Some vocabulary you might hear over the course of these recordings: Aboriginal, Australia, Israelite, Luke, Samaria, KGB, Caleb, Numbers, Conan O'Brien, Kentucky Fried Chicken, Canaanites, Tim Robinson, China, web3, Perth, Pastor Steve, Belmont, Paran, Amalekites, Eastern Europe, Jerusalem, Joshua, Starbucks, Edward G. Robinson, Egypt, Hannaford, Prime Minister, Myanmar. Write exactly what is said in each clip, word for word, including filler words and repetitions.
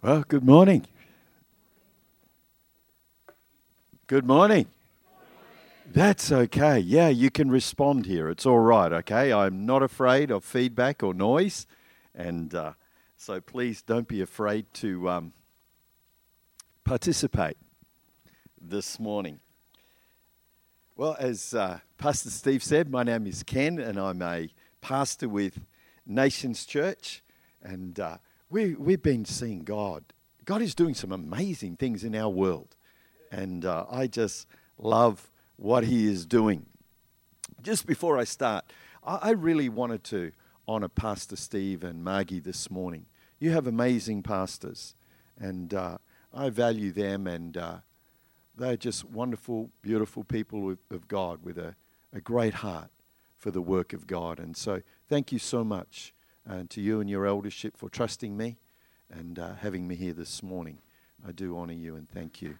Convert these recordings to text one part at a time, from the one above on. Well, good morning. Good morning. That's okay. Yeah, you can respond here. It's all right, okay? I'm not afraid of feedback or noise. And uh, so please don't be afraid to um, participate this morning. Well, as uh, Pastor Steve said, my name is Ken and I'm a pastor with Nations Church. And uh, we, we've been seeing God. God is doing some amazing things in our world. And uh, I just love what he is doing. Just before I start, I, I really wanted to honour Pastor Steve and Maggie this morning. You have amazing pastors, and uh, I value them, and uh, they're just wonderful, beautiful people of, of God with a, a great heart for the work of God. And so thank you so much uh, to you and your eldership for trusting me and uh, having me here this morning. I do honour you and thank you.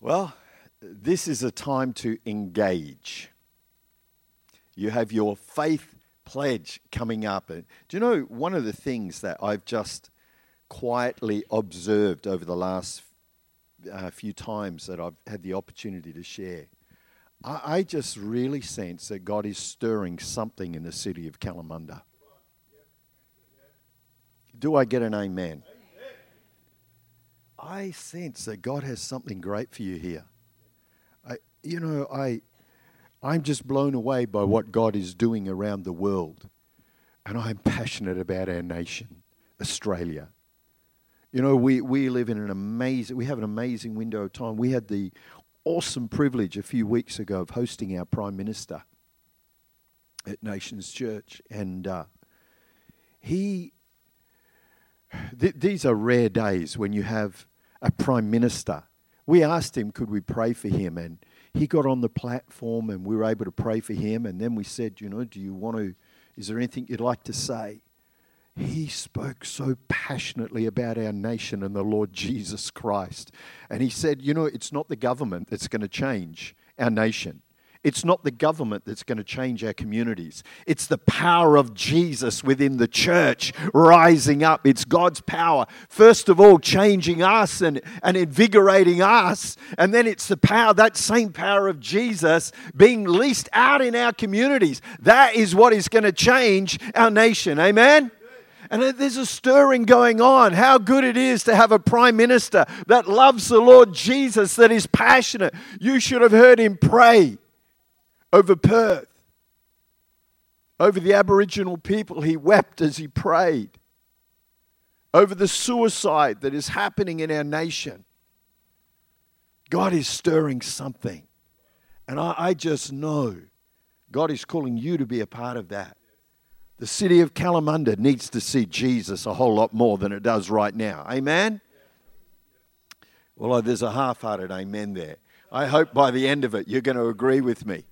Well, this is a time to engage. You have your faith pledge coming up. And do you know, one of the things that I've just quietly observed over the last uh, few times that I've had the opportunity to share, I, I just really sense that God is stirring something in the city of Kalamunda. Do I get an amen? I sense that God has something great for you here. I, you know, I, I'm just blown away by what God is doing around the world. And I'm passionate about our nation, Australia. You know, we, we live in an amazing, we have an amazing window of time. We had the awesome privilege a few weeks ago of hosting our Prime Minister at Nations Church. And uh, he, th- these are rare days when you have a Prime Minister. We asked him, could we pray for him? And he got on the platform and we were able to pray for him. And then we said, you know, do you want to, is there anything you'd like to say? He spoke so passionately about our nation and the Lord Jesus Christ. And he said, you know, it's not the government that's going to change our nation. It's not the government that's going to change our communities. It's the power of Jesus within the church rising up. It's God's power, first of all, changing us and, and invigorating us. And then it's the power, that same power of Jesus being leased out in our communities. That is what is going to change our nation. Amen? And there's a stirring going on. How good it is to have a Prime Minister that loves the Lord Jesus, that is passionate. You should have heard him pray over Perth, over the Aboriginal people. He wept as he prayed. Over the suicide that is happening in our nation. God is stirring something. And I, I just know God is calling you to be a part of that. The city of Kalamunda needs to see Jesus a whole lot more than it does right now. Amen? Well, there's a half-hearted amen there. I hope by the end of it you're going to agree with me.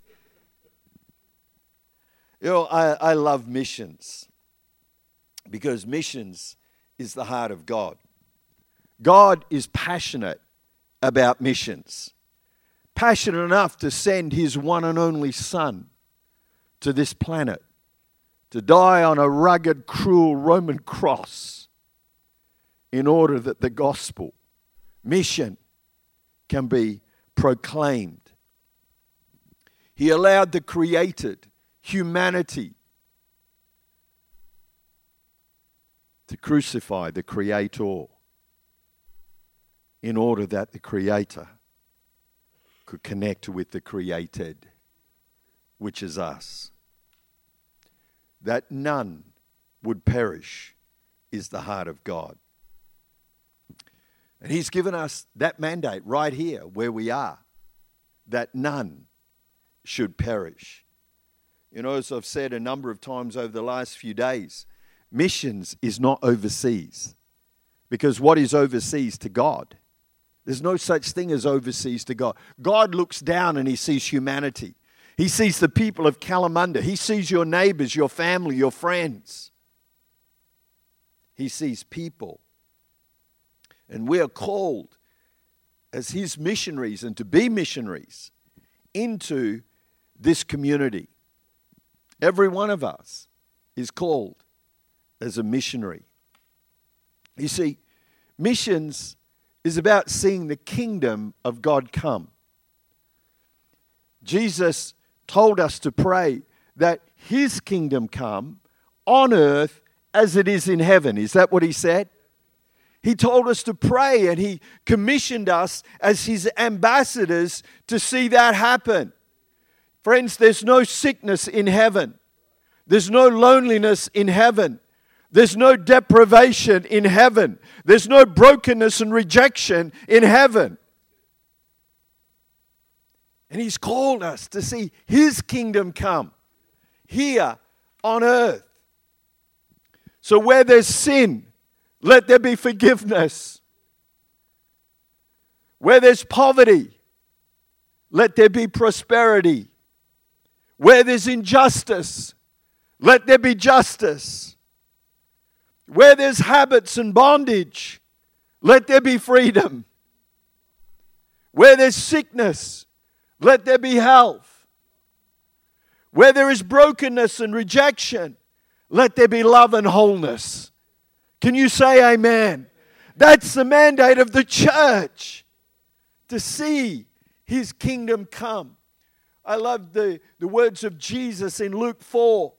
You know, I, I love missions because missions is the heart of God. God is passionate about missions, passionate enough to send his one and only son to this planet to die on a rugged, cruel Roman cross in order that the gospel mission can be proclaimed. He allowed the created humanity to crucify the Creator in order that the Creator could connect with the created, which is us. That none would perish is the heart of God. And he's given us that mandate right here where we are, that none should perish. You know, as I've said a number of times over the last few days, missions is not overseas. Because what is overseas to God? There's no such thing as overseas to God. God looks down and he sees humanity. He sees the people of Kalamunda. He sees your neighbors, your family, your friends. He sees people. And we are called as his missionaries and to be missionaries into this community. Every one of us is called as a missionary. You see, missions is about seeing the kingdom of God come. Jesus told us to pray that his kingdom come on earth as it is in heaven. Is that what he said? He told us to pray, and he commissioned us as his ambassadors to see that happen. Friends, there's no sickness in heaven. There's no loneliness in heaven. There's no deprivation in heaven. There's no brokenness and rejection in heaven. And he's called us to see his kingdom come here on earth. So where there's sin, let there be forgiveness. Where there's poverty, let there be prosperity. Where there's injustice, let there be justice. Where there's habits and bondage, let there be freedom. Where there's sickness, let there be health. Where there is brokenness and rejection, let there be love and wholeness. Can you say amen? That's the mandate of the church, to see his kingdom come. I love the, the words of Jesus in Luke four,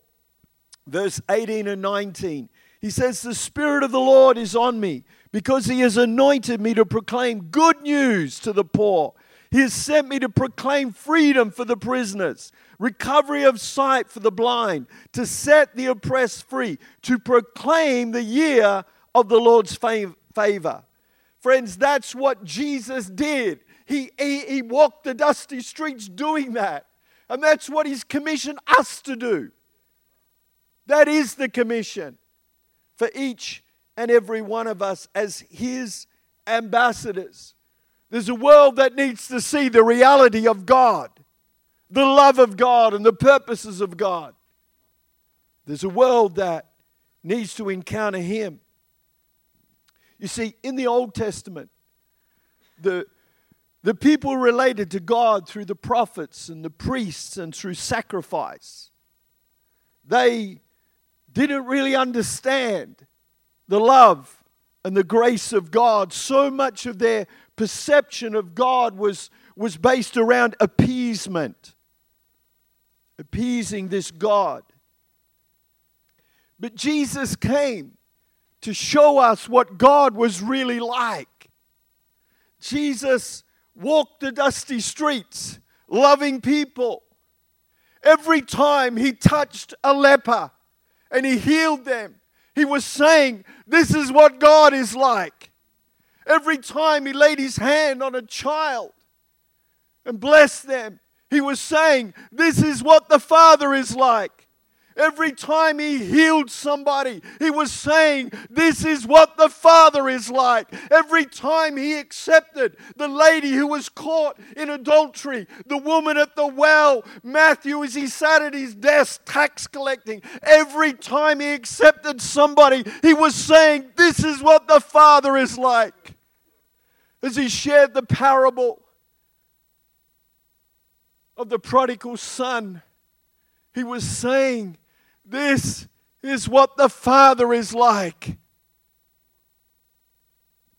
verse eighteen and nineteen. He says, "The Spirit of the Lord is on me, because he has anointed me to proclaim good news to the poor. He has sent me to proclaim freedom for the prisoners, recovery of sight for the blind, to set the oppressed free, to proclaim the year of the Lord's favor." Friends, that's what Jesus did. He, he, he walked the dusty streets doing that. And that's what he's commissioned us to do. That is the commission for each and every one of us as his ambassadors. There's a world that needs to see the reality of God, the love of God, and the purposes of God. There's a world that needs to encounter him. You see, in the Old Testament, the, the people related to God through the prophets and the priests and through sacrifice. They didn't really understand the love and the grace of God. So much of their perception of God was, was based around appeasement, appeasing this God. But Jesus came to show us what God was really like. Jesus walked the dusty streets, loving people. Every time he touched a leper and he healed them, he was saying, "This is what God is like." Every time he laid his hand on a child and blessed them, he was saying, "This is what the Father is like." Every time he healed somebody, he was saying, "This is what the Father is like." Every time he accepted the lady who was caught in adultery, the woman at the well, Matthew as he sat at his desk tax collecting, every time he accepted somebody, he was saying, "This is what the Father is like." As he shared the parable of the prodigal son, he was saying, "This is what the Father is like."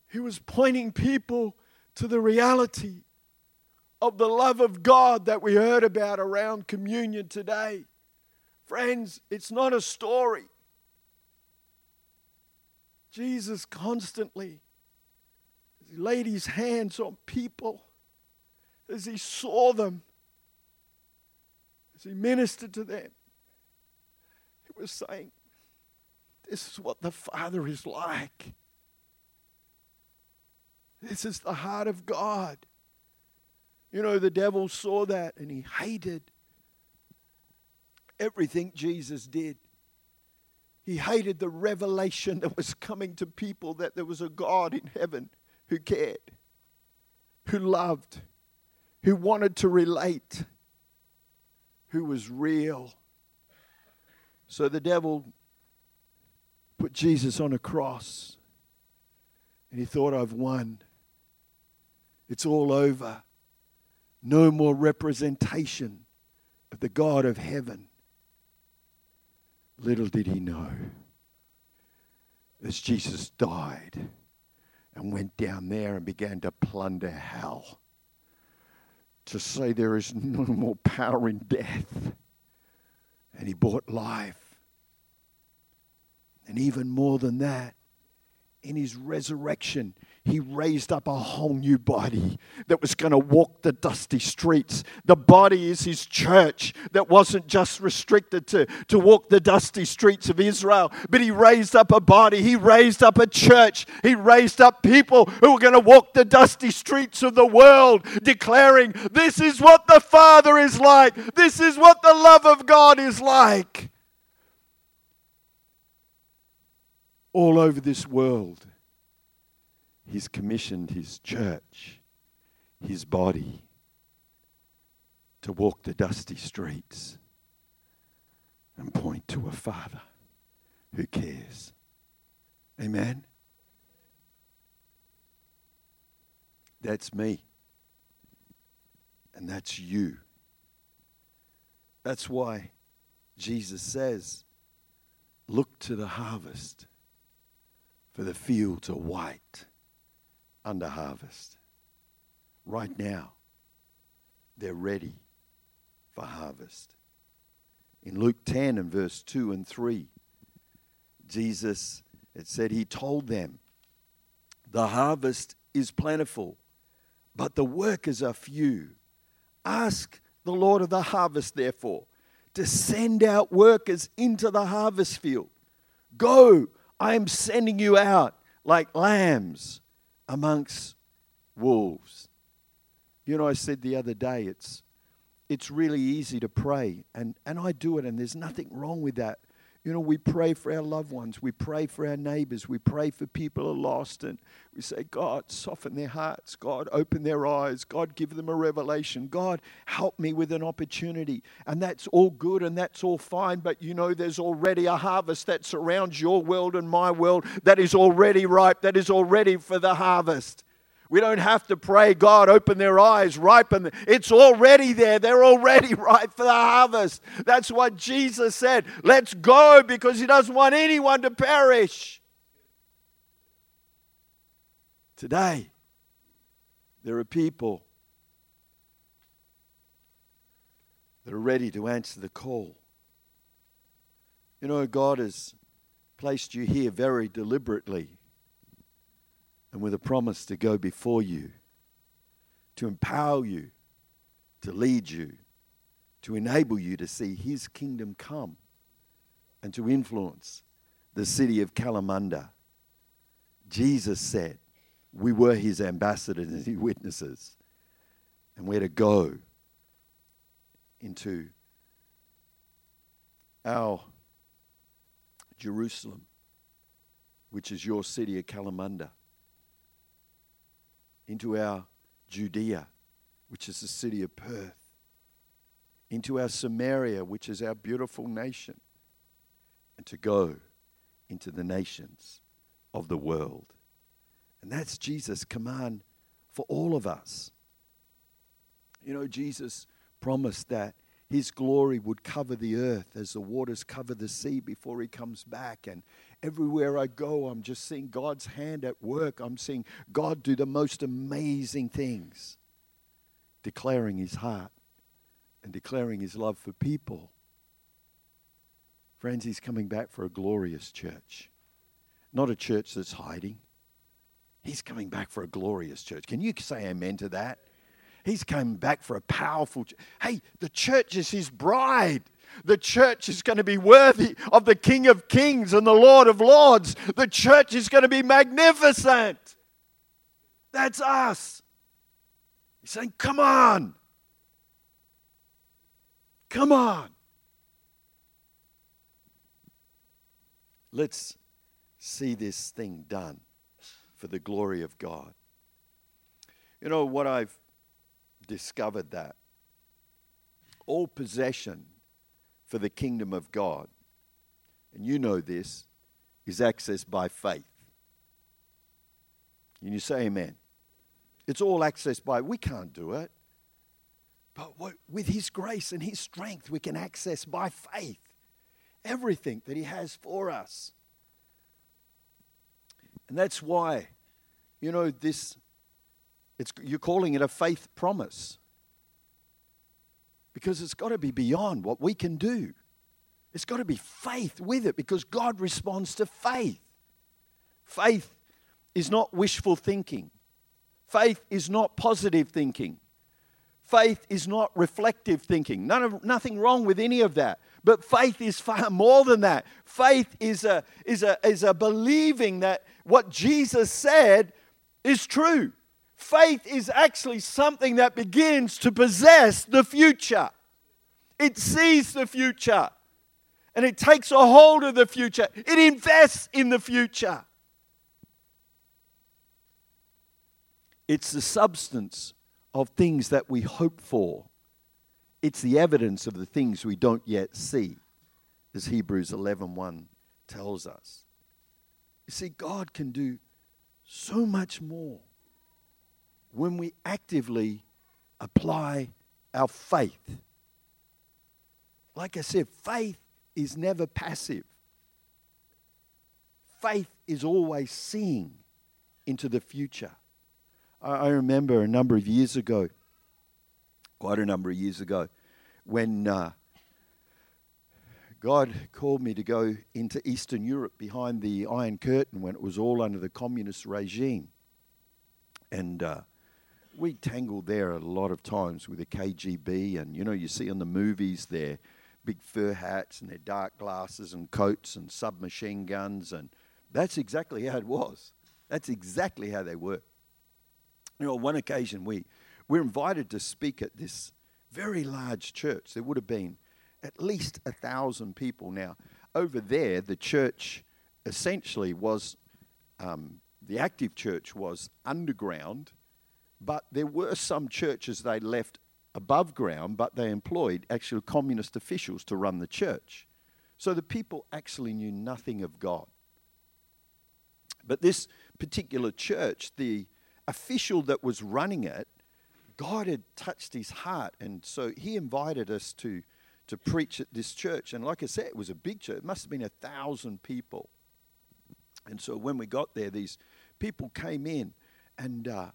He was pointing people to the reality of the love of God that we heard about around communion today. Friends, it's not a story. Jesus constantly laid his hands on people as he saw them, as he ministered to them. He was saying, "This is what the Father is like. This is the heart of God." You know, the devil saw that and he hated everything Jesus did. He hated the revelation that was coming to people that there was a God in heaven who cared, who loved, who wanted to relate, who was real. So the devil put Jesus on a cross and he thought, "I've won. It's all over. No more representation of the God of heaven." Little did he know, as Jesus died and went down there and began to plunder hell, to say there is no more power in death, and he bought life. And even more than that, in his resurrection, he raised up a whole new body that was going to walk the dusty streets. The body is his church that wasn't just restricted to, to walk the dusty streets of Israel, but he raised up a body, he raised up a church, he raised up people who were going to walk the dusty streets of the world, declaring, this is what the Father is like, this is what the love of God is like. All over this world, he's commissioned his church, his body, to walk the dusty streets and point to a Father who cares. Amen? That's me. And that's you. That's why Jesus says, look to the harvest, for the fields are white under harvest. Right now, they're ready for harvest. In Luke ten and verse two and three, Jesus, it said, he told them, the harvest is plentiful, but the workers are few. Ask the Lord of the harvest, therefore, to send out workers into the harvest field. Go, I am sending you out like lambs amongst wolves. You know, I said the other day, it's it's really easy to pray, and, and I do it, and there's nothing wrong with that. You know, we pray for our loved ones, we pray for our neighbors, we pray for people who are lost, and we say, God, soften their hearts, God, open their eyes, God, give them a revelation, God, help me with an opportunity. And that's all good and that's all fine, but you know there's already a harvest that surrounds your world and my world that is already ripe, that is already for the harvest. We don't have to pray, God, open their eyes, ripen them. It's already there. They're already ripe for the harvest. That's what Jesus said. Let's go, because he doesn't want anyone to perish. Today, there are people that are ready to answer the call. You know, God has placed you here very deliberately, and with a promise to go before you, to empower you, to lead you, to enable you to see his kingdom come and to influence the city of Kalamunda. Jesus said we were his ambassadors and his witnesses, and we're to go into our Jerusalem, which is your city of Kalamunda, into our Judea, which is the city of Perth, into our Samaria, which is our beautiful nation, and to go into the nations of the world. And that's Jesus' command for all of us. You know, Jesus promised that his glory would cover the earth as the waters cover the sea before he comes back. And everywhere I go, I'm just seeing God's hand at work. I'm seeing God do the most amazing things, declaring his heart and declaring his love for people. Friends, he's coming back for a glorious church, not a church that's hiding. He's coming back for a glorious church. Can you say amen to that? He's coming back for a powerful church. Hey, the church is his bride. The church is going to be worthy of the King of Kings and the Lord of Lords. The church is going to be magnificent. That's us. He's saying, come on. Come on. Let's see this thing done for the glory of God. You know what I've discovered? That all possession for the kingdom of God, and you know this, is accessed by faith. And you say amen. It's all accessed by, we can't do it, but what, with his grace and his strength we can access by faith. everything that he has for us. And that's why, you know, this, it's, you're calling it a faith promise. Because it's got to be beyond what we can do. It's got to be faith with it, because God responds to faith. Faith is not wishful thinking. Faith is not positive thinking. Faith is not reflective thinking. None of, nothing wrong with any of that. But faith is far more than that. Faith is a, is a, is a believing that what Jesus said is true. Faith is actually something that begins to possess the future. It sees the future. And it takes a hold of the future. It invests in the future. It's the substance of things that we hope for. It's the evidence of the things we don't yet see, as Hebrews eleven one tells us. You see, God can do so much more when we actively apply our faith. Like I said, faith is never passive. Faith is always seeing into the future. I remember a number of years ago, quite a number of years ago, when uh, God called me to go into Eastern Europe behind the Iron Curtain when it was all under the communist regime. And uh, we tangled there a lot of times with the K G B. And, you know, you see in the movies their big fur hats and their dark glasses and coats and submachine guns. And that's exactly how it was. That's exactly how they were. You know, on one occasion, we were invited to speak at this very large church. There would have been at least a thousand people. Now, over there, the church essentially was, um, the active church was underground, but there were some churches they left above ground, but they employed actual communist officials to run the church. So the people actually knew nothing of God. But this particular church, the official that was running it, God had touched his heart, and so he invited us to to preach at this church. And like I said, it was a big church. It must have been a thousand people. And so when we got there, these people came in, and uh,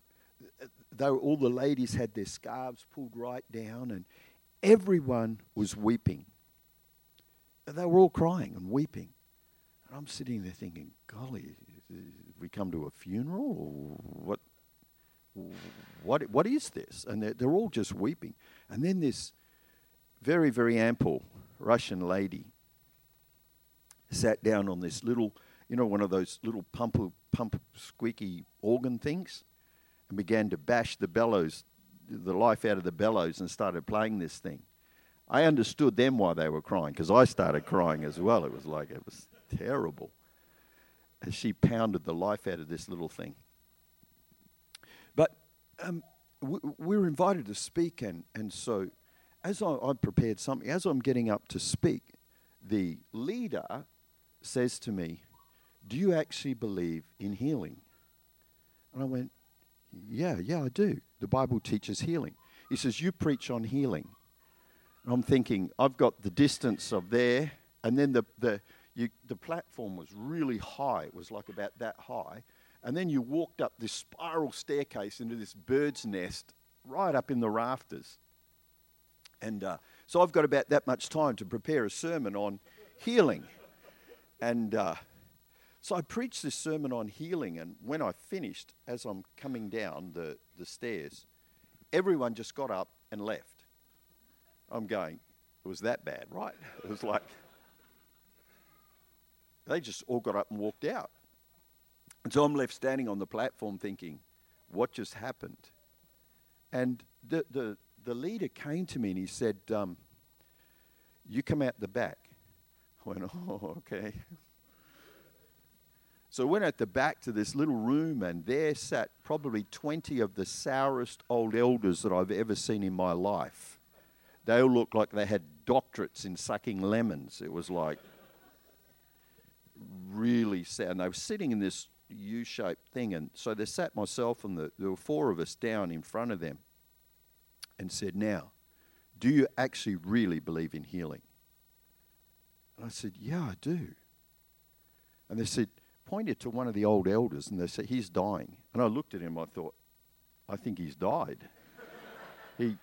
they were, all the ladies had their scarves pulled right down, and everyone was weeping. They were all crying and weeping, and I'm sitting there thinking, "Golly, we come to a funeral, or what?" What what is this? And they're, they're all just weeping. And then this very, very ample Russian lady sat down on this little, you know, one of those little pump, pump squeaky organ things, and began to bash the bellows, the life out of the bellows, and started playing this thing. I understood them why they were crying, because I started crying as well. It was like, it was terrible. And she pounded the life out of this little thing. But um, we, we were invited to speak, and, and so as I, I prepared something, as I'm getting up to speak, the leader says to me, "Do you actually believe in healing?" And I went, yeah, yeah, I do. The Bible teaches healing. He says, "You preach on healing." And I'm thinking, I've got the distance of there, and then the, the, you, the platform was really high. It was like about that high. And then you walked up this spiral staircase into this bird's nest right up in the rafters. And uh, so I've got about that much time to prepare a sermon on healing. And uh, so I preached this sermon on healing. And when I finished, as I'm coming down the, the stairs, everyone just got up and left. I'm going, it was that bad, right? It was like, they just all got up and walked out. And so I'm left standing on the platform thinking, what just happened? And the the, the leader came to me and he said, um, "You come out the back." I went, "Oh, okay." So I went out the back to this little room, and there sat probably twenty of the sourest old elders that I've ever seen in my life. They all looked like they had doctorates in sucking lemons. It was like really sad. And they were sitting in this U-shaped thing, and so they sat myself and the, there were four of us down in front of them, and said, "Now, do you actually really believe in healing?" And I said, yeah, I do. And they said, pointed to one of the old elders, and they said, he's dying. And I looked at him, I thought, I think he's died. he,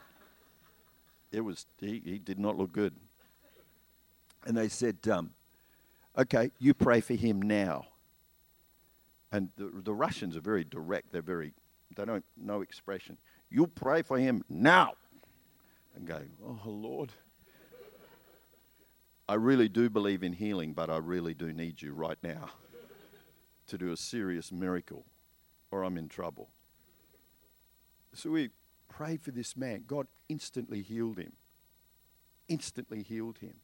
it was, he, he did not look good. And they said, um, okay, you pray for him now. And the, the Russians are very direct. They're very, they don't, no expression. You pray for him now. And go, oh, Lord. I really do believe in healing, but I really do need you right now to do a serious miracle, or I'm in trouble. So we prayed for this man. God instantly healed him. Instantly healed him.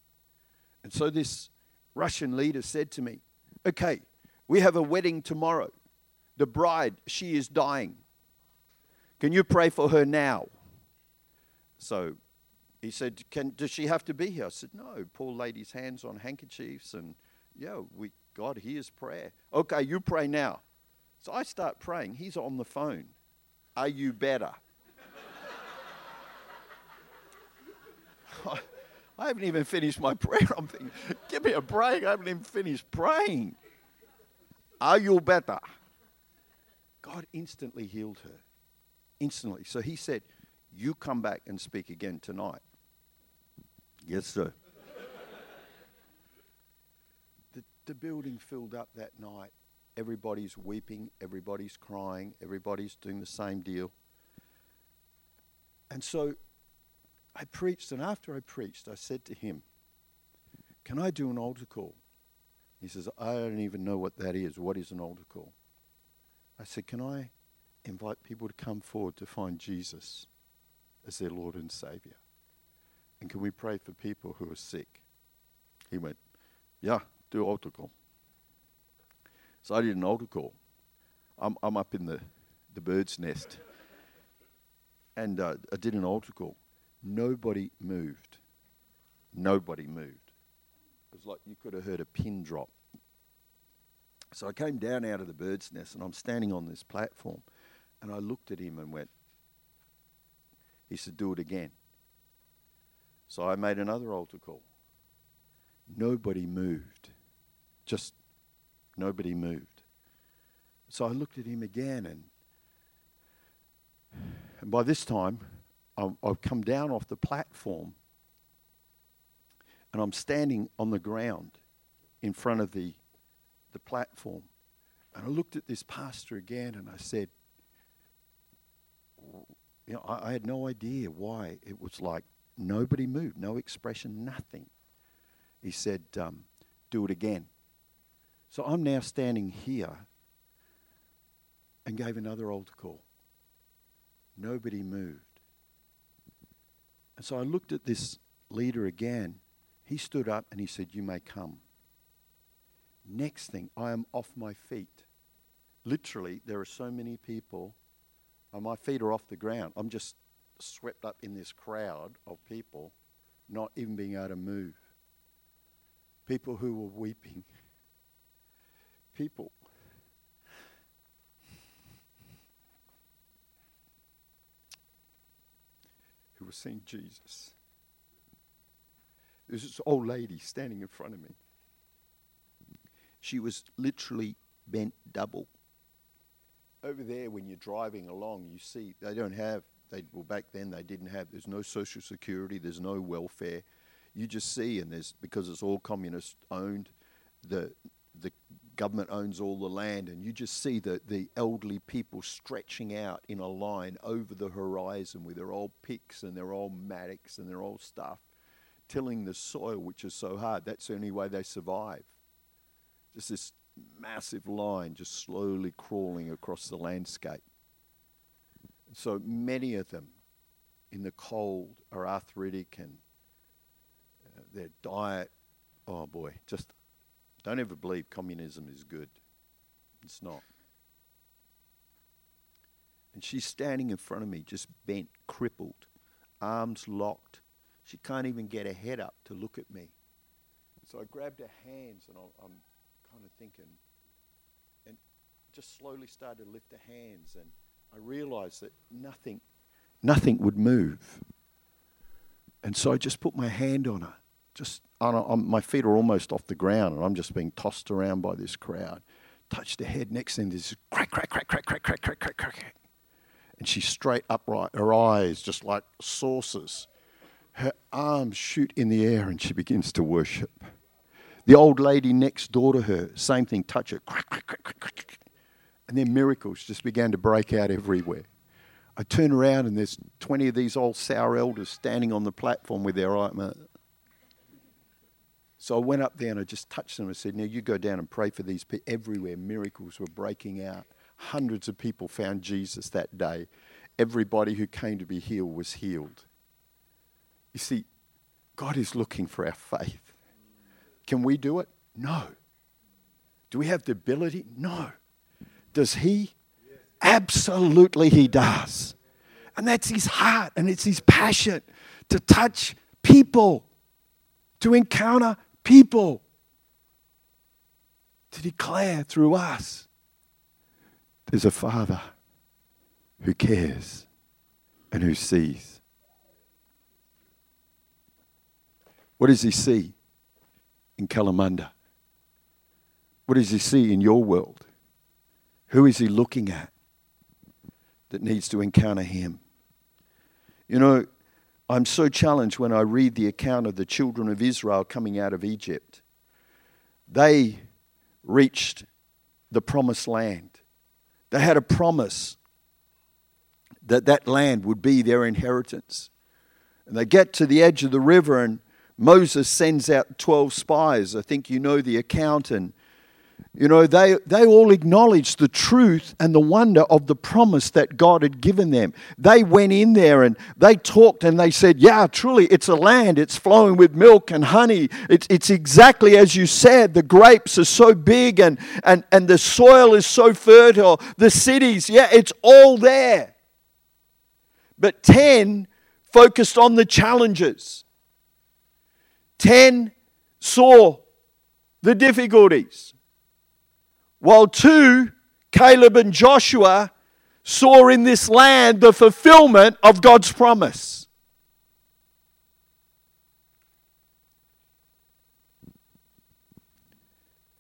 And so this Russian leader said to me, okay, we have a wedding tomorrow. The bride, she is dying. Can you pray for her now? So he said, Can, does she have to be here? I said, no. Poor lady's hands on handkerchiefs and, yeah, we God hears prayer. Okay, you pray now. So I start praying. He's on the phone. Are you better? I, I haven't even finished my prayer. I'm thinking, give me a break. I haven't even finished praying. Are you better? God instantly healed her. Instantly. So he said, you come back and speak again tonight. Yes, sir. the, the building filled up that night. Everybody's weeping. Everybody's crying. Everybody's doing the same deal. And so I preached, and after I preached, I said to him, can I do an altar call? He says, I don't even know what that is. What is an altar call? I said, can I invite people to come forward to find Jesus as their Lord and Savior? And can we pray for people who are sick? He went, yeah, do altar call. So I did an altar call. I'm I'm up in the, the bird's nest. And uh, I did an altar call. Nobody moved. Nobody moved. It was like you could have heard a pin drop. So I came down out of the bird's nest, and I'm standing on this platform, and I looked at him and went, he said, do it again. So I made another altar call. Nobody moved. Just nobody moved. So I looked at him again, and, and by this time, I've, I've come down off the platform, and I'm standing on the ground in front of the the platform. And I looked at this pastor again, and I said, you know, I, I had no idea why it was like nobody moved, no expression, nothing. He said, um, do it again. So I'm now standing here and gave another altar call. Nobody moved. And so I looked at this leader again. He stood up and he said, you may come. Next thing, I am off my feet. Literally, there are so many people, and my feet are off the ground. I'm just swept up in this crowd of people, not even being able to move. People who were weeping. People. Who were seeing Jesus. There's this old lady standing in front of me. She was literally bent double. Over there, when you're driving along, you see they don't have, they well, back then they didn't have, there's no social security, there's no welfare. You just see, and there's, because it's all communist owned, the the government owns all the land, and you just see the, the elderly people stretching out in a line over the horizon with their old picks and their old mattocks and their old stuff. Tilling the soil, which is so hard. That's the only way they survive. Just this massive line just slowly crawling across the landscape. So many of them in the cold are arthritic, and uh, their diet, oh boy, just don't ever believe communism is good. It's not. And she's standing in front of me, just bent, crippled, arms locked. She can't even get her head up to look at me. So I grabbed her hands, and I'm, I'm kind of thinking, and just slowly started to lift her hands, and I realized that nothing, nothing would move. And so I just put my hand on her, just I don't, I'm, my feet are almost off the ground, and I'm just being tossed around by this crowd. Touched the head, next thing there's crack, crack, crack, crack, crack, crack, crack, crack, crack. And she's straight upright, her eyes just like saucers. Her arms shoot in the air and she begins to worship. The old lady next door to her, same thing, touch her. Crack, crack, crack, crack, crack. And then miracles just began to break out everywhere. I turn around and there's twenty of these old sour elders standing on the platform with their right mouth. So I went up there and I just touched them and said, now you go down and pray for these people. Everywhere miracles were breaking out. Hundreds of people found Jesus that day. Everybody who came to be healed was healed. You see, God is looking for our faith. Can we do it? No. Do we have the ability? No. Does he? Absolutely he does. And that's his heart and it's his passion to touch people, to encounter people, to declare through us, there's a Father who cares and who sees. What does he see in Kalamunda? What does he see in your world? Who is he looking at that needs to encounter him? You know, I'm so challenged when I read the account of the children of Israel coming out of Egypt. They reached the promised land. They had a promise that that land would be their inheritance. And they get to the edge of the river and Moses sends out twelve spies. I think you know the account. And, you know, they, they all acknowledged the truth and the wonder of the promise that God had given them. They went in there and they talked and they said, yeah, truly, it's a land. It's flowing with milk and honey. It's, it's exactly as you said. The grapes are so big and, and, and the soil is so fertile. The cities, yeah, it's all there. But ten focused on the challenges. Ten saw the difficulties. While two, Caleb and Joshua, saw in this land the fulfillment of God's promise.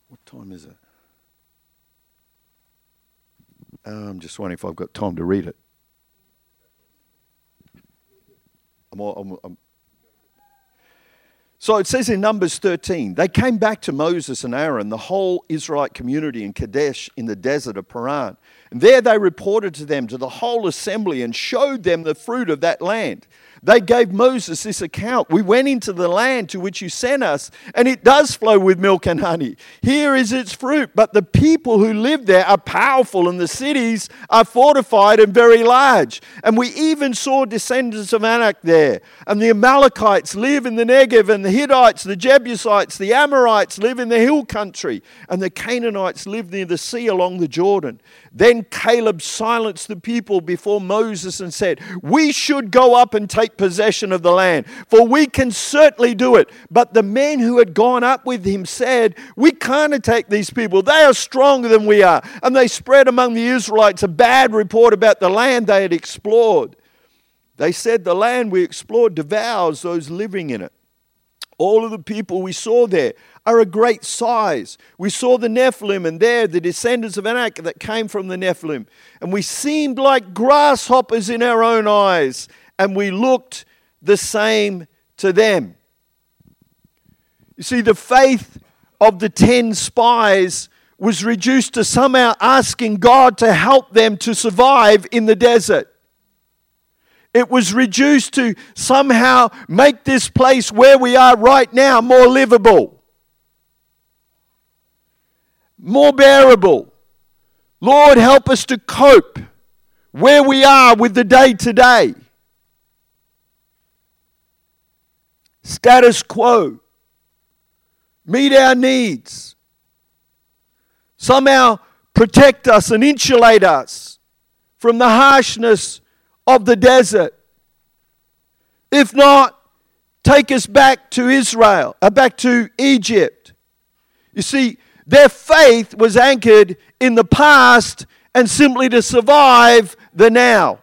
What time is it? I'm just wondering if I've got time to read it. I'm, I'm, I'm. So it says in Numbers thirteen, they came back to Moses and Aaron, the whole Israelite community in Kadesh in the desert of Paran. And there they reported to them, to the whole assembly, and showed them the fruit of that land. They gave Moses this account. We went into the land to which you sent us, and it does flow with milk and honey. Here is its fruit, but the people who live there are powerful, and the cities are fortified and very large. And we even saw descendants of Anak there. And the Amalekites live in the Negev, and the Hittites, the Jebusites, the Amorites live in the hill country, and the Canaanites live near the sea along the Jordan. Then Caleb silenced the people before Moses and said, we should go up and take possession of the land, for we can certainly do it. But the men who had gone up with him said, we can't attack these people. They are stronger than we are. And they spread among the Israelites a bad report about the land they had explored. They said, the land we explored devours those living in it. All of the people we saw there are a great size. We saw the Nephilim, and there the descendants of Anak that came from the Nephilim. And we seemed like grasshoppers in our own eyes, and we looked the same to them. You see, the faith of the ten spies was reduced to somehow asking God to help them to survive in the desert. It was reduced to somehow make this place where we are right now more livable, more bearable. Lord, help us to cope where we are with the day-to-day. Status quo. Meet our needs. Somehow protect us and insulate us from the harshness of the desert. If not, take us back to Israel, uh, back to Egypt. You see, their faith was anchored in the past and simply to survive the now.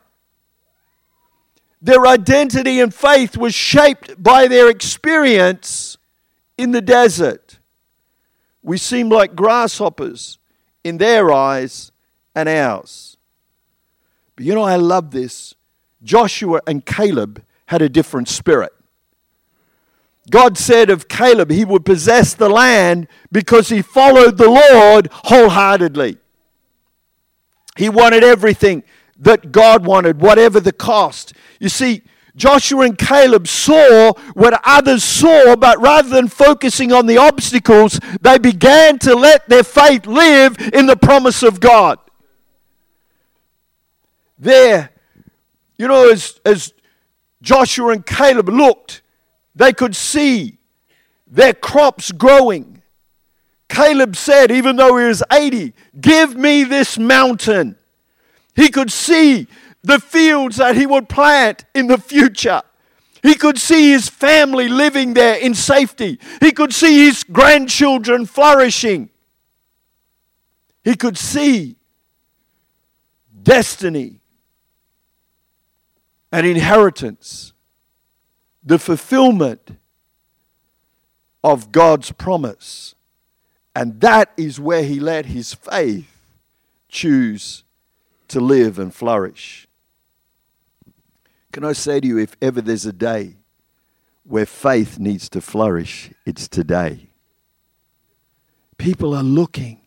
Their identity and faith was shaped by their experience in the desert. We seem like grasshoppers in their eyes and ours. But you know, I love this. Joshua and Caleb had a different spirit. God said of Caleb he would possess the land because he followed the Lord wholeheartedly. He wanted everything that God wanted, whatever the cost. You see, Joshua and Caleb saw what others saw, but rather than focusing on the obstacles, they began to let their faith live in the promise of God. There, you know, as, as Joshua and Caleb looked, they could see their crops growing. Caleb said, even though he was eighty, give me this mountain. He could see the fields that he would plant in the future. He could see his family living there in safety. He could see his grandchildren flourishing. He could see destiny and inheritance, the fulfillment of God's promise. And that is where he let his faith choose to live and flourish. Can I say to you, if ever there's a day where faith needs to flourish, it's today. People are looking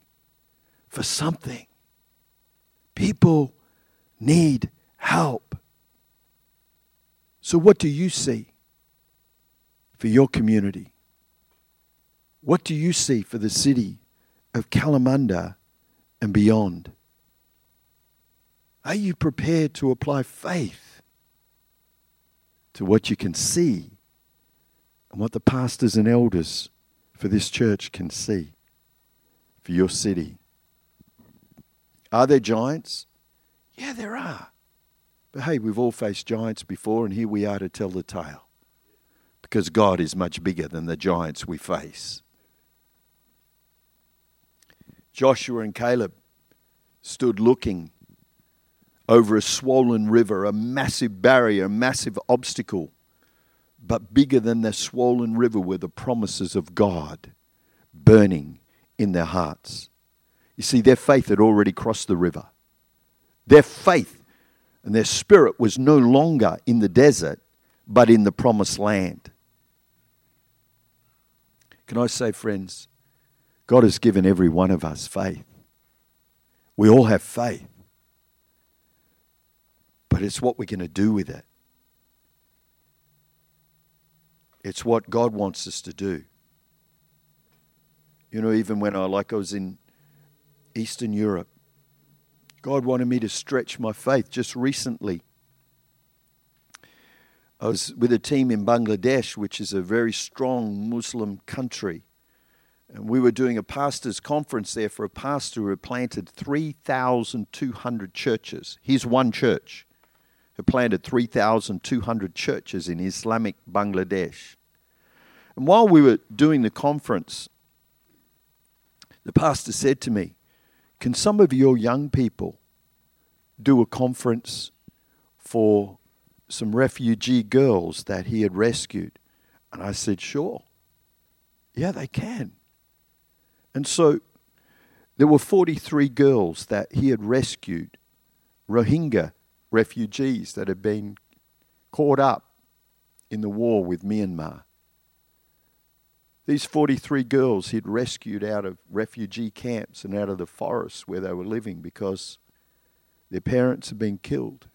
for something. People need help. So what do you see for your community? What do you see for the city of Kalamunda and beyond? Are you prepared to apply faith to what you can see and what the pastors and elders for this church can see for your city? Are there giants? Yeah, there are. But hey, we've all faced giants before, and here we are to tell the tale, because God is much bigger than the giants we face. Joshua and Caleb stood looking over a swollen river, a massive barrier, a massive obstacle. But bigger than the swollen river were the promises of God burning in their hearts. You see, their faith had already crossed the river. Their faith and their spirit was no longer in the desert, but in the promised land. Can I say, friends, God has given every one of us faith. We all have faith. But it's what we're going to do with it. It's what God wants us to do. You know, even when I, like I was in Eastern Europe, God wanted me to stretch my faith. Just recently, I was with a team in Bangladesh, which is a very strong Muslim country. And we were doing a pastor's conference there for a pastor who had planted three thousand two hundred churches. He's one church. Planted three thousand two hundred churches in Islamic Bangladesh. And while we were doing the conference, the pastor said to me, can some of your young people do a conference for some refugee girls that he had rescued? And I said, sure. Yeah, they can. And so there were forty-three girls that he had rescued, Rohingya refugees that had been caught up in the war with Myanmar. These forty-three girls he'd rescued out of refugee camps and out of the forests where they were living because their parents had been killed.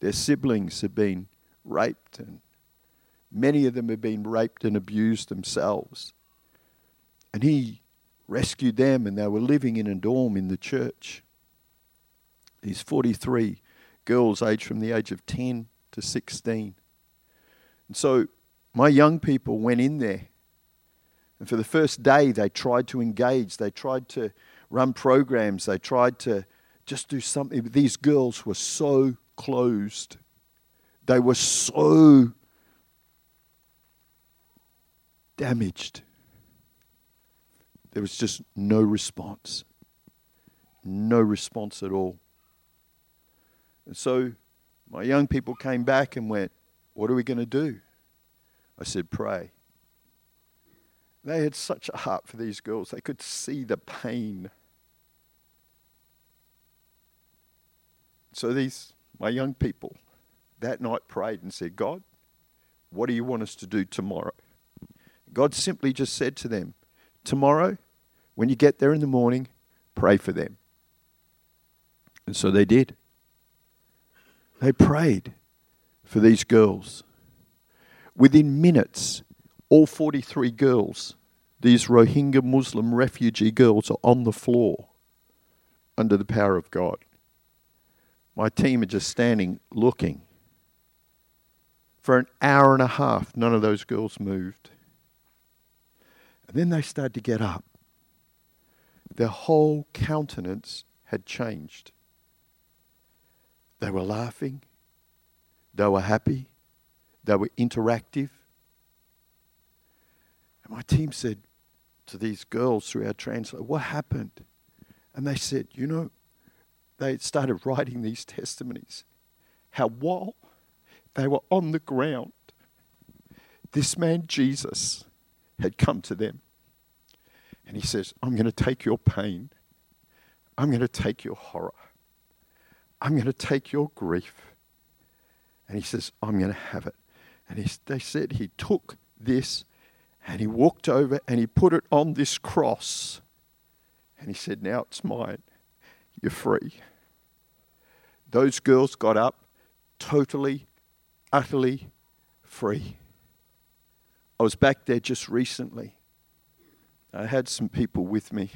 Their siblings had been raped, and many of them had been raped and abused themselves. And he rescued them, and they were living in a dorm in the church. These forty-three girls aged from the age of ten to sixteen. And so my young people went in there. And for the first day, they tried to engage. They tried to run programs. They tried to just do something. But these girls were so closed. They were so damaged. There was just no response. No response at all. And so my young people came back and went, what are we going to do? I said, pray. They had such a heart for these girls. They could see the pain. So these, my young people, that night prayed and said, God, what do you want us to do tomorrow? God simply just said to them, tomorrow, when you get there in the morning, pray for them. And so they did. They prayed for these girls. Within minutes, all forty-three girls, these Rohingya Muslim refugee girls, are on the floor under the power of God. My team are just standing looking. For an hour and a half, none of those girls moved. And then they started to get up. Their whole countenance had changed. They were laughing. They were happy. They were interactive. And my team said to these girls through our translator, what happened? And they said, you know, they started writing these testimonies. How while they were on the ground, this man Jesus had come to them. And he says, I'm going to take your pain. I'm going to take your horror. I'm going to take your grief. And he says, I'm going to have it. And he, they said he took this and he walked over and he put it on this cross. And he said, now it's mine. You're free. Those girls got up totally, utterly free. I was back there just recently. I had some people with me.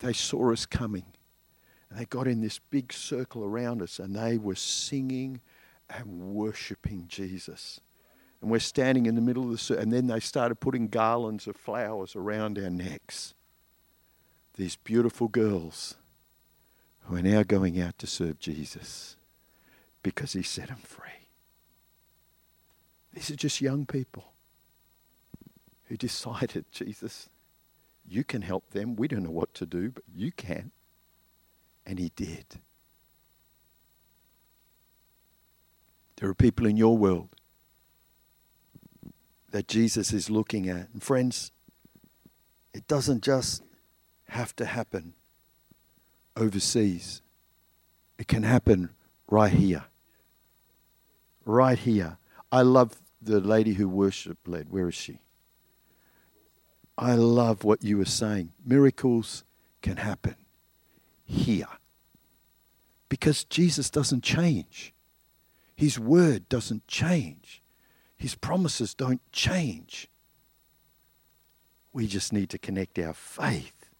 They saw us coming. And they got in this big circle around us and they were singing and worshipping Jesus. And we're standing in the middle of the circle. And then they started putting garlands of flowers around our necks. These beautiful girls who are now going out to serve Jesus because he set them free. These are just young people who decided, Jesus, you can help them. We don't know what to do, but you can. And he did. There are people in your world that Jesus is looking at. And friends, it doesn't just have to happen overseas. It can happen right here. Right here. I love the lady who worship led. Where is she? I love what you were saying. Miracles can happen here. Because Jesus doesn't change. His word doesn't change. His promises don't change. We just need to connect our faith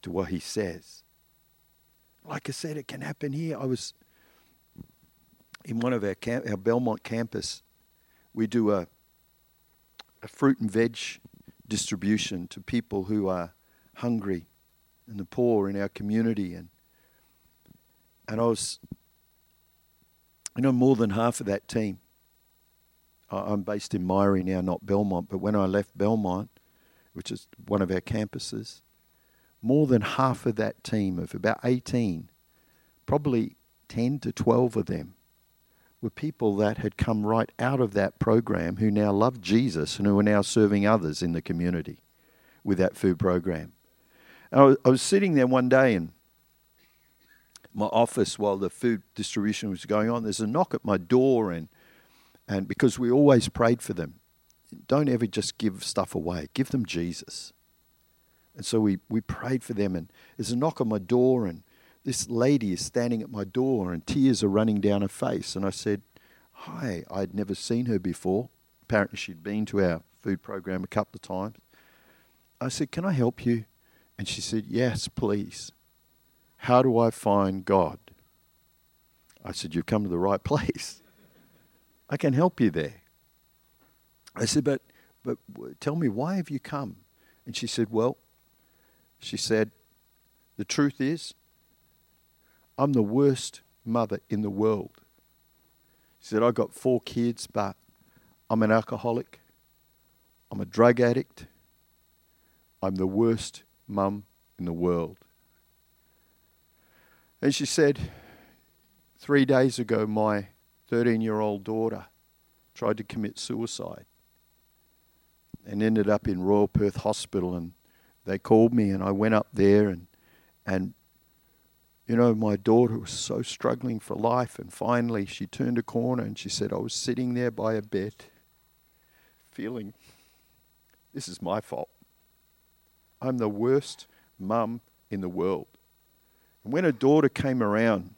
to what he says. Like I said, it can happen here. I was in one of our camp, our Belmont campus. We do a, a fruit and veg distribution to people who are hungry and the poor in our community. And and I was, you know, more than half of that team. I'm based in Myrie now, not Belmont. But when I left Belmont, which is one of our campuses, more than half of that team of about eighteen, probably ten to twelve of them, were people that had come right out of that program who now love Jesus and who are now serving others in the community with that food program. And I was, I was sitting there one day in my office while the food distribution was going on. There's a knock at my door, and and because we always prayed for them, don't ever just give stuff away. Give them Jesus. And so we, we prayed for them, and there's a knock on my door, and this lady is standing at my door and tears are running down her face. And I said, hi, I'd never seen her before. Apparently she'd been to our food program a couple of times. I said, can I help you? And she said, yes, please. How do I find God? I said, you've come to the right place. I can help you there. I said, but, but tell me, why have you come? And she said, well, she said, the truth is, I'm the worst mother in the world. She said, I got four kids, but I'm an alcoholic. I'm a drug addict. I'm the worst mum in the world. And she said, three days ago, my thirteen-year-old daughter tried to commit suicide. and ended up in Royal Perth Hospital. And they called me and I went up there, and and you know, my daughter was so struggling for life, and finally she turned a corner and she said, I was sitting there by a bed feeling, this is my fault. I'm the worst mum in the world. And when her daughter came around,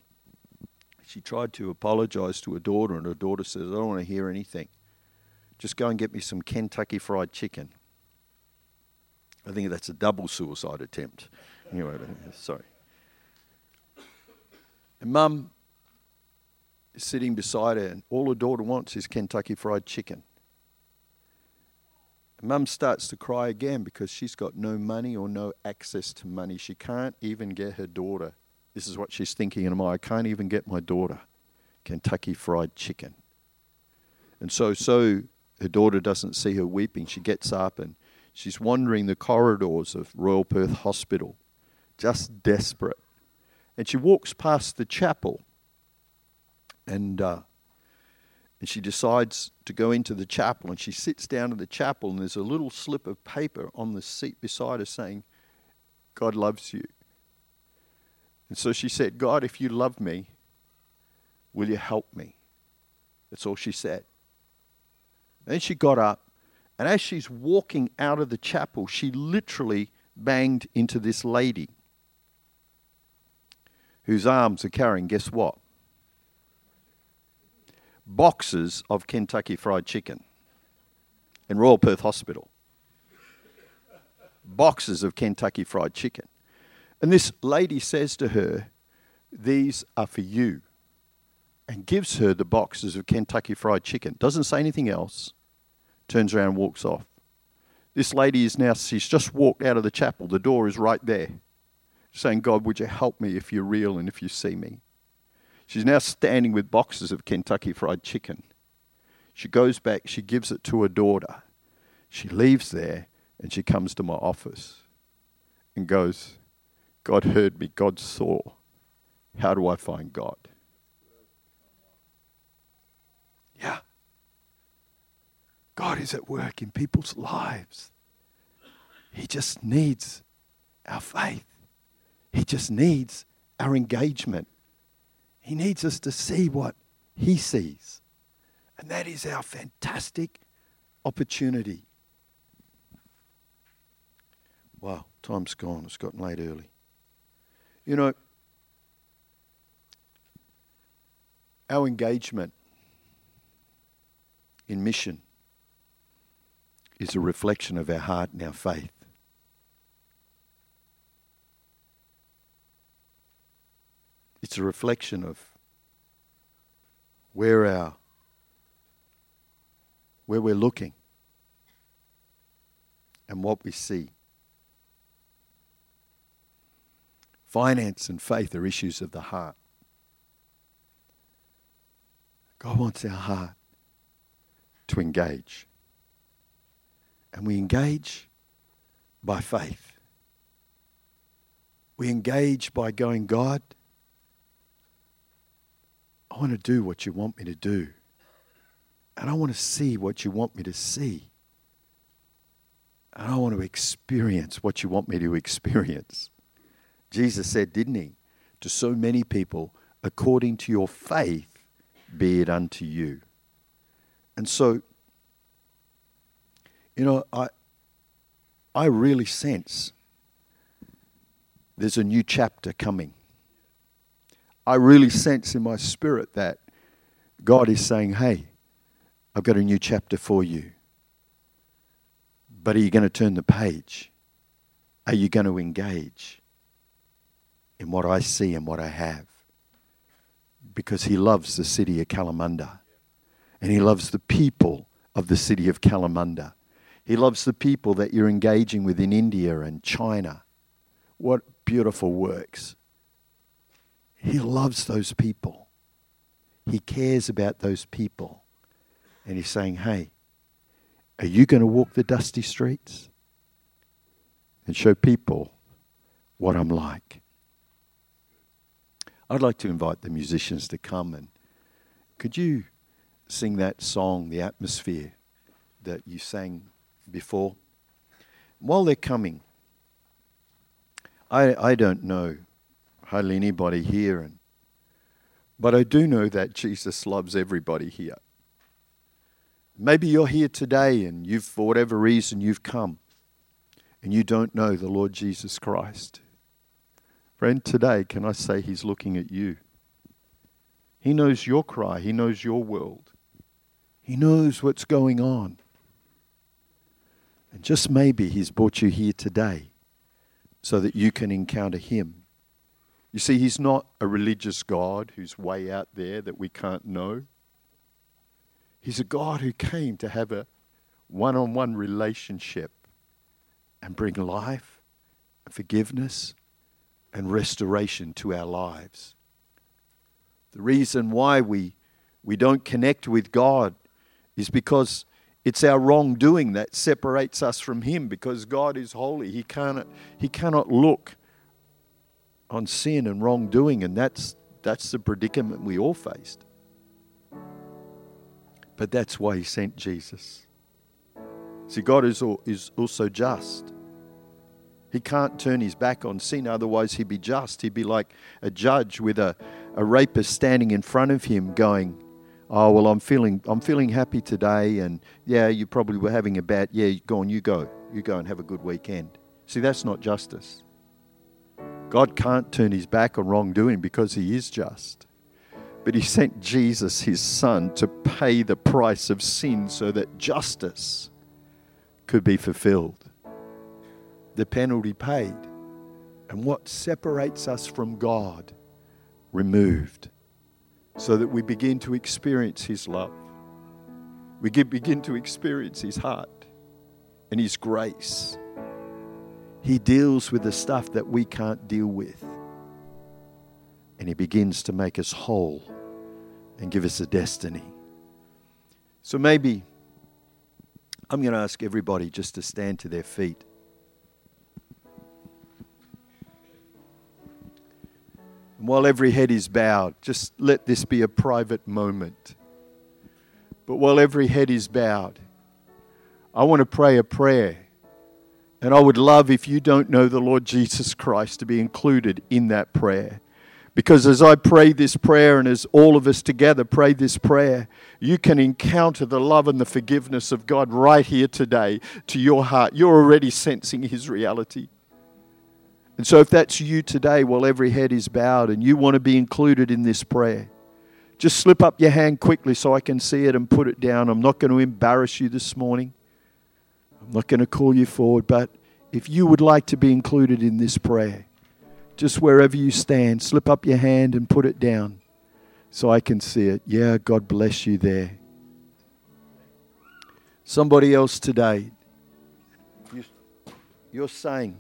she tried to apologise to her daughter, and her daughter says, I don't want to hear anything. Just go and get me some Kentucky Fried Chicken. I think that's a double suicide attempt. Anyway, sorry. And Mum is sitting beside her, and all her daughter wants is Kentucky Fried Chicken. And Mum starts to cry again because she's got no money or no access to money. She can't even get her daughter. This is what she's thinking in her mind. I can't even get my daughter Kentucky Fried Chicken. And so, so her daughter doesn't see her weeping. She gets up and she's wandering the corridors of Royal Perth Hospital, just desperate. And she walks past the chapel, and uh, and she decides to go into the chapel, and she sits down in the chapel, and there's a little slip of paper on the seat beside her saying, God loves you. And so she said, God, if you love me, will you help me? That's all she said. And then she got up, and as she's walking out of the chapel, she literally banged into this lady whose arms are carrying, guess what? Boxes of Kentucky Fried Chicken in Royal Perth Hospital. Boxes of Kentucky Fried Chicken. And this lady says to her, these are for you, and gives her the boxes of Kentucky Fried Chicken. Doesn't say anything else. Turns around and walks off. This lady is now, she's just walked out of the chapel. The door is right there, saying, God, would you help me if you're real and if you see me? She's now standing with boxes of Kentucky Fried Chicken. She goes back, she gives it to her daughter. She leaves there and she comes to my office and goes, God heard me, God saw. How do I find God? Yeah. God is at work in people's lives. He just needs our faith. He just needs our engagement. He needs us to see what he sees. And that is our fantastic opportunity. Wow, time's gone. It's gotten late early. You know, our engagement in mission is a reflection of our heart and our faith. It's a reflection of where our, where we're looking and what we see. Finance and faith are issues of the heart. God wants our heart to engage. And we engage by faith. We engage by going, God, I want to do what you want me to do. And I want to see what you want me to see. And I want to experience what you want me to experience. Jesus said, didn't he, to so many people, according to your faith, be it unto you. And so, you know, I, I really sense there's a new chapter coming. I really sense in my spirit that God is saying, hey, I've got a new chapter for you. But are you going to turn the page? Are you going to engage in what I see and what I have? Because he loves the city of Kalamunda. And he loves the people of the city of Kalamunda. He loves the people that you're engaging with in India and China. What beautiful works. He loves those people. He cares about those people. And he's saying, hey, are you going to walk the dusty streets and show people what I'm like? I'd like to invite the musicians to come, and could you sing that song, The Atmosphere, that you sang before. While they're coming, I I don't know hardly anybody here, and but I do know that Jesus loves everybody here. Maybe you're here today and you've, for whatever reason, you've come and you don't know the Lord Jesus Christ. Friend, today, can I say he's looking at you? He knows your cry. He knows your world. He knows what's going on. And just maybe he's brought you here today so that you can encounter him. You see, he's not a religious God who's way out there that we can't know. He's a God who came to have a one-on-one relationship and bring life, forgiveness, and restoration to our lives. The reason why we, we don't connect with God is because it's our wrongdoing that separates us from him, because God is holy. He cannot, he cannot look on sin and wrongdoing, and that's that's the predicament we all faced. But that's why he sent Jesus. See, God is all, is also just. He can't turn his back on sin, otherwise he'd be just. He'd be like a judge with a, a rapist standing in front of him going, oh, well, I'm feeling I'm feeling happy today, and yeah, you probably were having a bad, yeah, go on, you go. You go and have a good weekend. See, that's not justice. God can't turn his back on wrongdoing because he is just. But he sent Jesus, his son, to pay the price of sin so that justice could be fulfilled. The penalty paid. And what separates us from God removed, so that we begin to experience his love. We begin to experience his heart and his grace. He deals with the stuff that we can't deal with. And he begins to make us whole and give us a destiny. So maybe I'm going to ask everybody just to stand to their feet. And while every head is bowed, just let this be a private moment. But while every head is bowed, I want to pray a prayer. And I would love, if you don't know the Lord Jesus Christ, to be included in that prayer. Because as I pray this prayer, and as all of us together pray this prayer, you can encounter the love and the forgiveness of God right here today to your heart. You're already sensing his reality. And so if that's you today, while every head is bowed, and you want to be included in this prayer, just slip up your hand quickly so I can see it and put it down. I'm not going to embarrass you this morning. I'm not going to call you forward. But if you would like to be included in this prayer, just wherever you stand, slip up your hand and put it down so I can see it. Yeah, God bless you there. Somebody else today, you're saying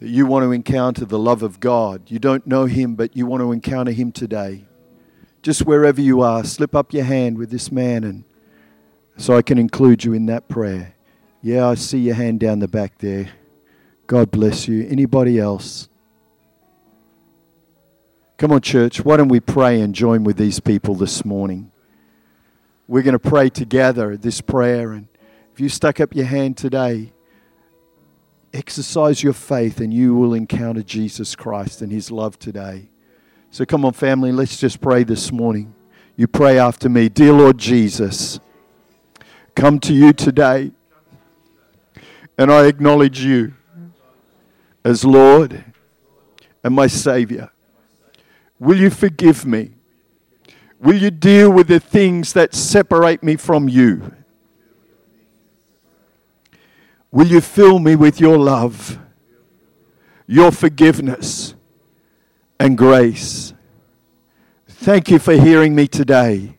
that you want to encounter the love of God. You don't know him, but you want to encounter him today. Just wherever you are, slip up your hand with this man, and so I can include you in that prayer. Yeah, I see your hand down the back there. God bless you. Anybody else? Come on, church. Why don't we pray and join with these people this morning? We're going to pray together this prayer. And if you stuck up your hand today, exercise your faith and you will encounter Jesus Christ and his love today. So come on, family. Let's just pray this morning. You pray after me. Dear Lord Jesus, come to you today. And I acknowledge you as Lord and my Savior. Will you forgive me? Will you deal with the things that separate me from you? Will you fill me with your love, your forgiveness, and grace? Thank you for hearing me today.